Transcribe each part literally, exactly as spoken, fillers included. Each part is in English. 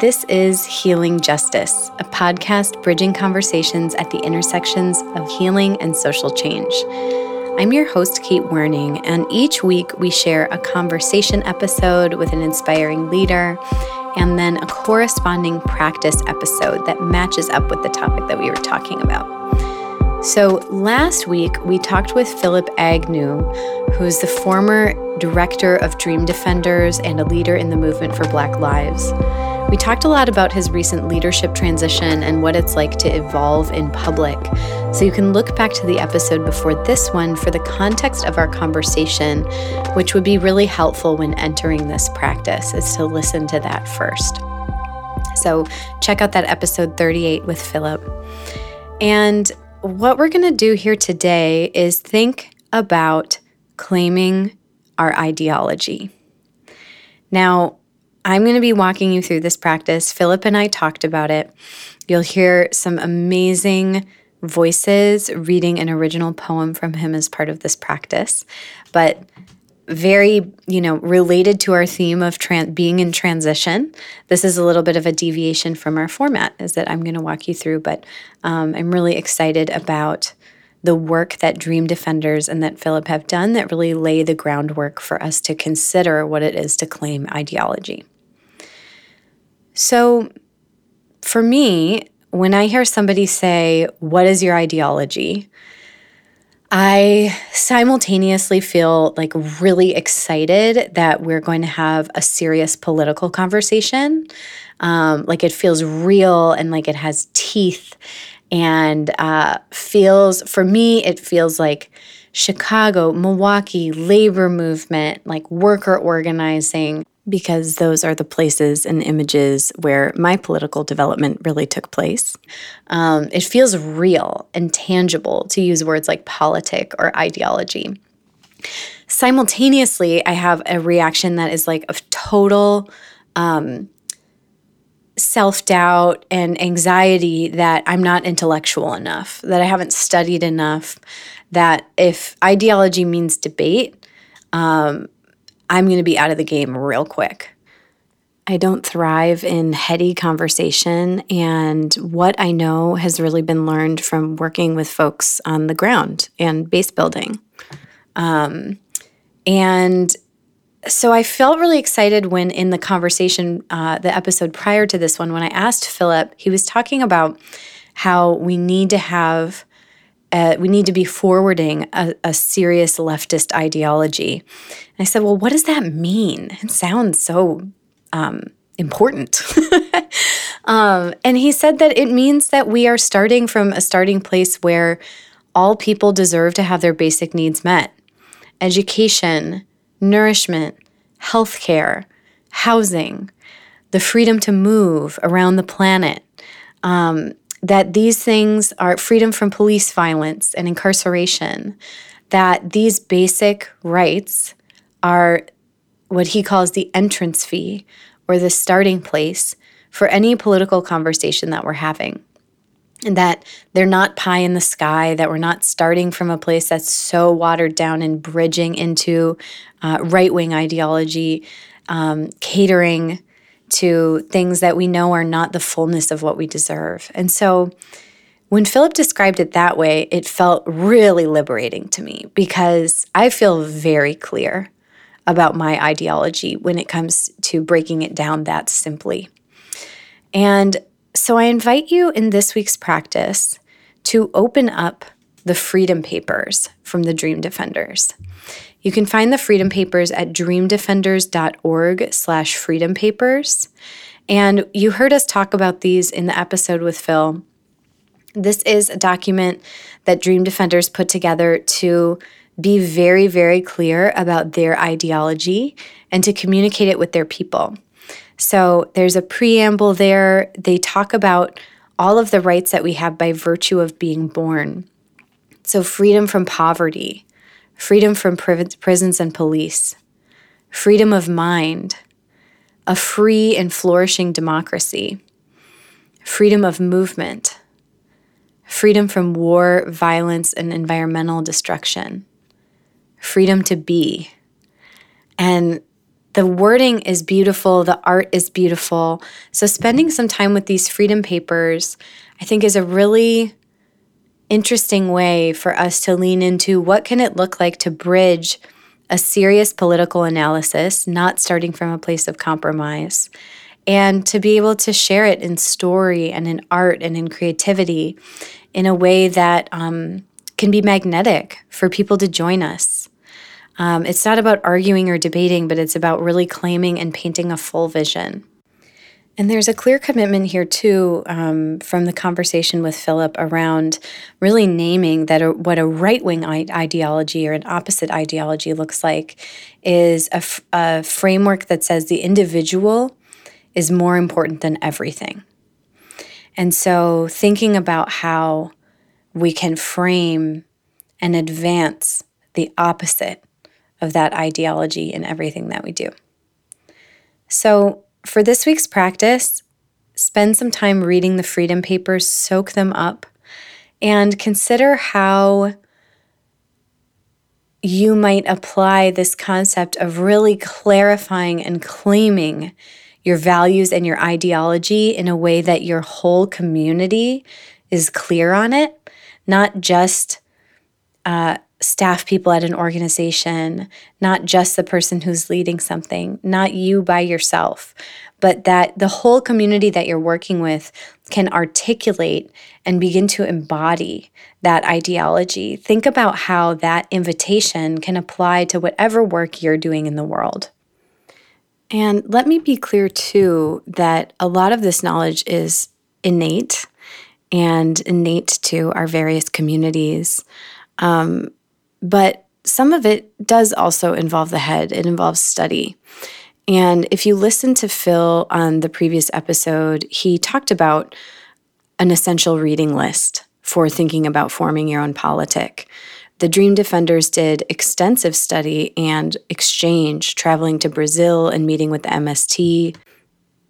This is Healing Justice, a podcast bridging conversations at the intersections of healing and social change. I'm your host, Kate Werning, and each week we share a conversation episode with an inspiring leader and then a corresponding practice episode that matches up with the topic that we were talking about. So last week, we talked with Philip Agnew, who is the former director of Dream Defenders and a leader in the movement for Black Lives. We talked a lot about his recent leadership transition and what it's like to evolve in public. So you can look back to the episode before this one for the context of our conversation, which would be really helpful when entering this practice, is to listen to that first. So check out that episode thirty-eight with Philip. And what we're going to do here today is think about claiming our ideology. Now, I'm going to be walking you through this practice. Philip and I talked about it. You'll hear some amazing voices reading an original poem from him as part of this practice, but very, you know, related to our theme of tran- being in transition. This is a little bit of a deviation from our format, is that I'm going to walk you through, but um, I'm really excited about the work that Dream Defenders and that Philip have done that really lay the groundwork for us to consider what it is to claim ideology. So for me, when I hear somebody say, "What is your ideology?" I simultaneously feel like really excited that we're going to have a serious political conversation. Um, like it feels real and like it has teeth. And uh, feels, for me, it feels like Chicago, Milwaukee, labor movement, like worker organizing, because those are the places and images where my political development really took place. Um, it feels real and tangible to use words like politic or ideology. Simultaneously, I have a reaction that is like of total um self-doubt and anxiety that I'm not intellectual enough, that I haven't studied enough, that if ideology means debate, um, I'm going to be out of the game real quick. I don't thrive in heady conversation, and what I know has really been learned from working with folks on the ground and base building. Um, and So I felt really excited when in the conversation, uh, the episode prior to this one, when I asked Philip, he was talking about how we need to have, a, we need to be forwarding a, a serious leftist ideology. And I said, well, what does that mean? It sounds so um, important. um, and he said that it means that we are starting from a starting place where all people deserve to have their basic needs met. Education, nourishment, healthcare, housing, the freedom to move around the planet, um, that these things are freedom from police violence and incarceration, that these basic rights are what he calls the entrance fee or the starting place for any political conversation that we're having. And that they're not pie in the sky, that we're not starting from a place that's so watered down and bridging into uh, right-wing ideology, um, catering to things that we know are not the fullness of what we deserve. And so when Philip described it that way, it felt really liberating to me, because I feel very clear about my ideology when it comes to breaking it down that simply. And so I invite you in this week's practice to open up the Freedom Papers from the Dream Defenders. You can find the Freedom Papers at dream defenders dot org slash freedom papers. And you heard us talk about these in the episode with Phil. This is a document that Dream Defenders put together to be very, very clear about their ideology and to communicate it with their people. So there's a preamble there. They talk about all of the rights that we have by virtue of being born. So freedom from poverty, freedom from prisons and police, freedom of mind, a free and flourishing democracy, freedom of movement, freedom from war, violence, and environmental destruction, freedom to be. And The wording is beautiful. The art is beautiful. So spending some time with these freedom papers, I think, is a really interesting way for us to lean into what can it look like to bridge a serious political analysis, not starting from a place of compromise, and to be able to share it in story and in art and in creativity in a way that um, can be magnetic for people to join us. Um, it's not about arguing or debating, but it's about really claiming and painting a full vision. And there's a clear commitment here, too, um, from the conversation with Philip around really naming that a, what a right-wing ideology or an opposite ideology looks like is a, f- a framework that says the individual is more important than everything. And so thinking about how we can frame and advance the opposite of that ideology in everything that we do. So for this week's practice, spend some time reading the Freedom Papers, soak them up, and consider how you might apply this concept of really clarifying and claiming your values and your ideology in a way that your whole community is clear on it, not just uh, staff people at an organization, not just the person who's leading something, not you by yourself, but that the whole community that you're working with can articulate and begin to embody that ideology. Think about how that invitation can apply to whatever work you're doing in the world. And let me be clear, too, that a lot of this knowledge is innate and innate to our various communities. Um, but some of it does also involve the head. It involves study. And if you listen to Phil on the previous episode, he talked about an essential reading list for thinking about forming your own politic. The Dream Defenders did extensive study and exchange, traveling to Brazil and meeting with the M S T,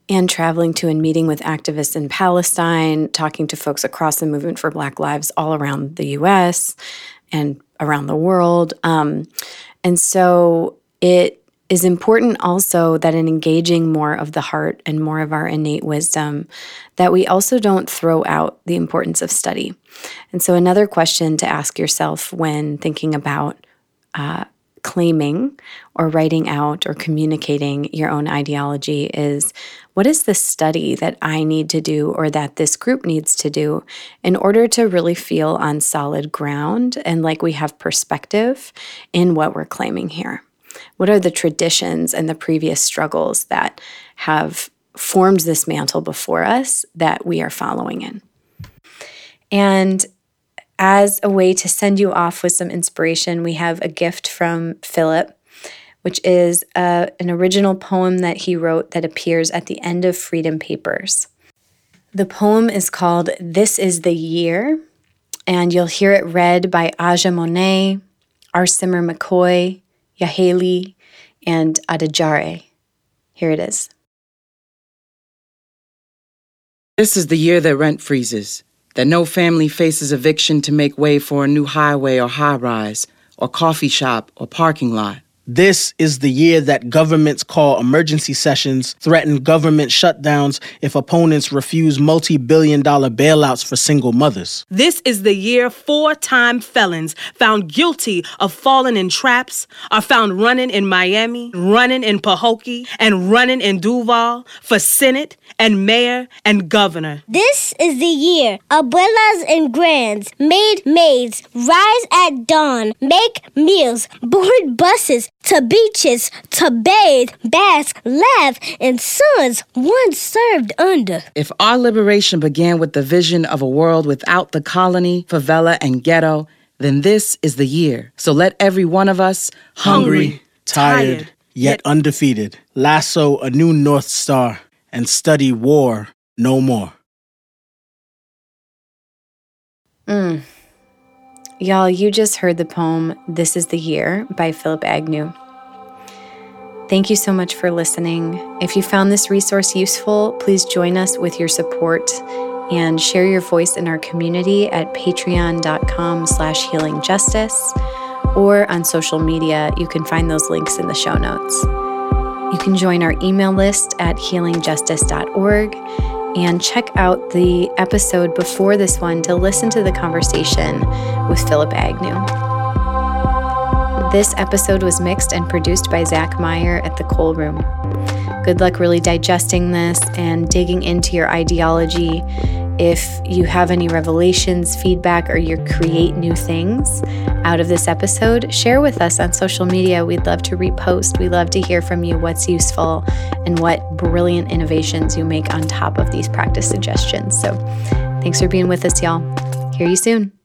and traveling to and meeting with activists in Palestine, talking to folks across the movement for Black lives all around the U S and around the world. Um, and so it is important also that in engaging more of the heart and more of our innate wisdom, that we also don't throw out the importance of study. And so another question to ask yourself when thinking about uh, claiming or writing out or communicating your own ideology is, what is the study that I need to do or that this group needs to do in order to really feel on solid ground and like we have perspective in what we're claiming here? What are the traditions and the previous struggles that have formed this mantle before us that we are following in? And as a way to send you off with some inspiration, we have a gift from Philip, which is uh, an original poem that he wrote that appears at the end of Freedom Papers. The poem is called This Is the Year, and you'll hear it read by Aja Monet, Arsimer McCoy, Yaheli, and Adajare. Here it is. This is the year that rent freezes, that no family faces eviction to make way for a new highway or high-rise or coffee shop or parking lot. This is the year that governments call emergency sessions, threaten government shutdowns if opponents refuse multi-billion dollar bailouts for single mothers. This is the year four-time felons found guilty of falling in traps are found running in Miami, running in Pahokee, and running in Duval for Senate and mayor and governor. This is the year abuelas and grands, maid maids, rise at dawn, make meals, board buses, to beaches, to bathe, bask, laugh, and sons once served under. If our liberation began with the vision of a world without the colony, favela, and ghetto, then this is the year. So let every one of us, hungry, hungry tired, tired, yet undefeated, lasso a new North Star and study war no more. Mm. Y'all, you just heard the poem, This is the Year, by Philip Agnew. Thank you so much for listening. If you found this resource useful, please join us with your support and share your voice in our community at patreon.com slash healingjustice or on social media. You can find those links in the show notes. You can join our email list at healing justice dot org and check out the episode before this one to listen to the conversation with Philip Agnew. This episode was mixed and produced by Zach Meyer at the Coal Room. Good luck really digesting this and digging into your ideology. If you have any revelations, feedback, or you create new things out of this episode, share with us on social media. We'd love to repost. We love to hear from you what's useful and what brilliant innovations you make on top of these practice suggestions. So thanks for being with us, y'all. Hear you soon.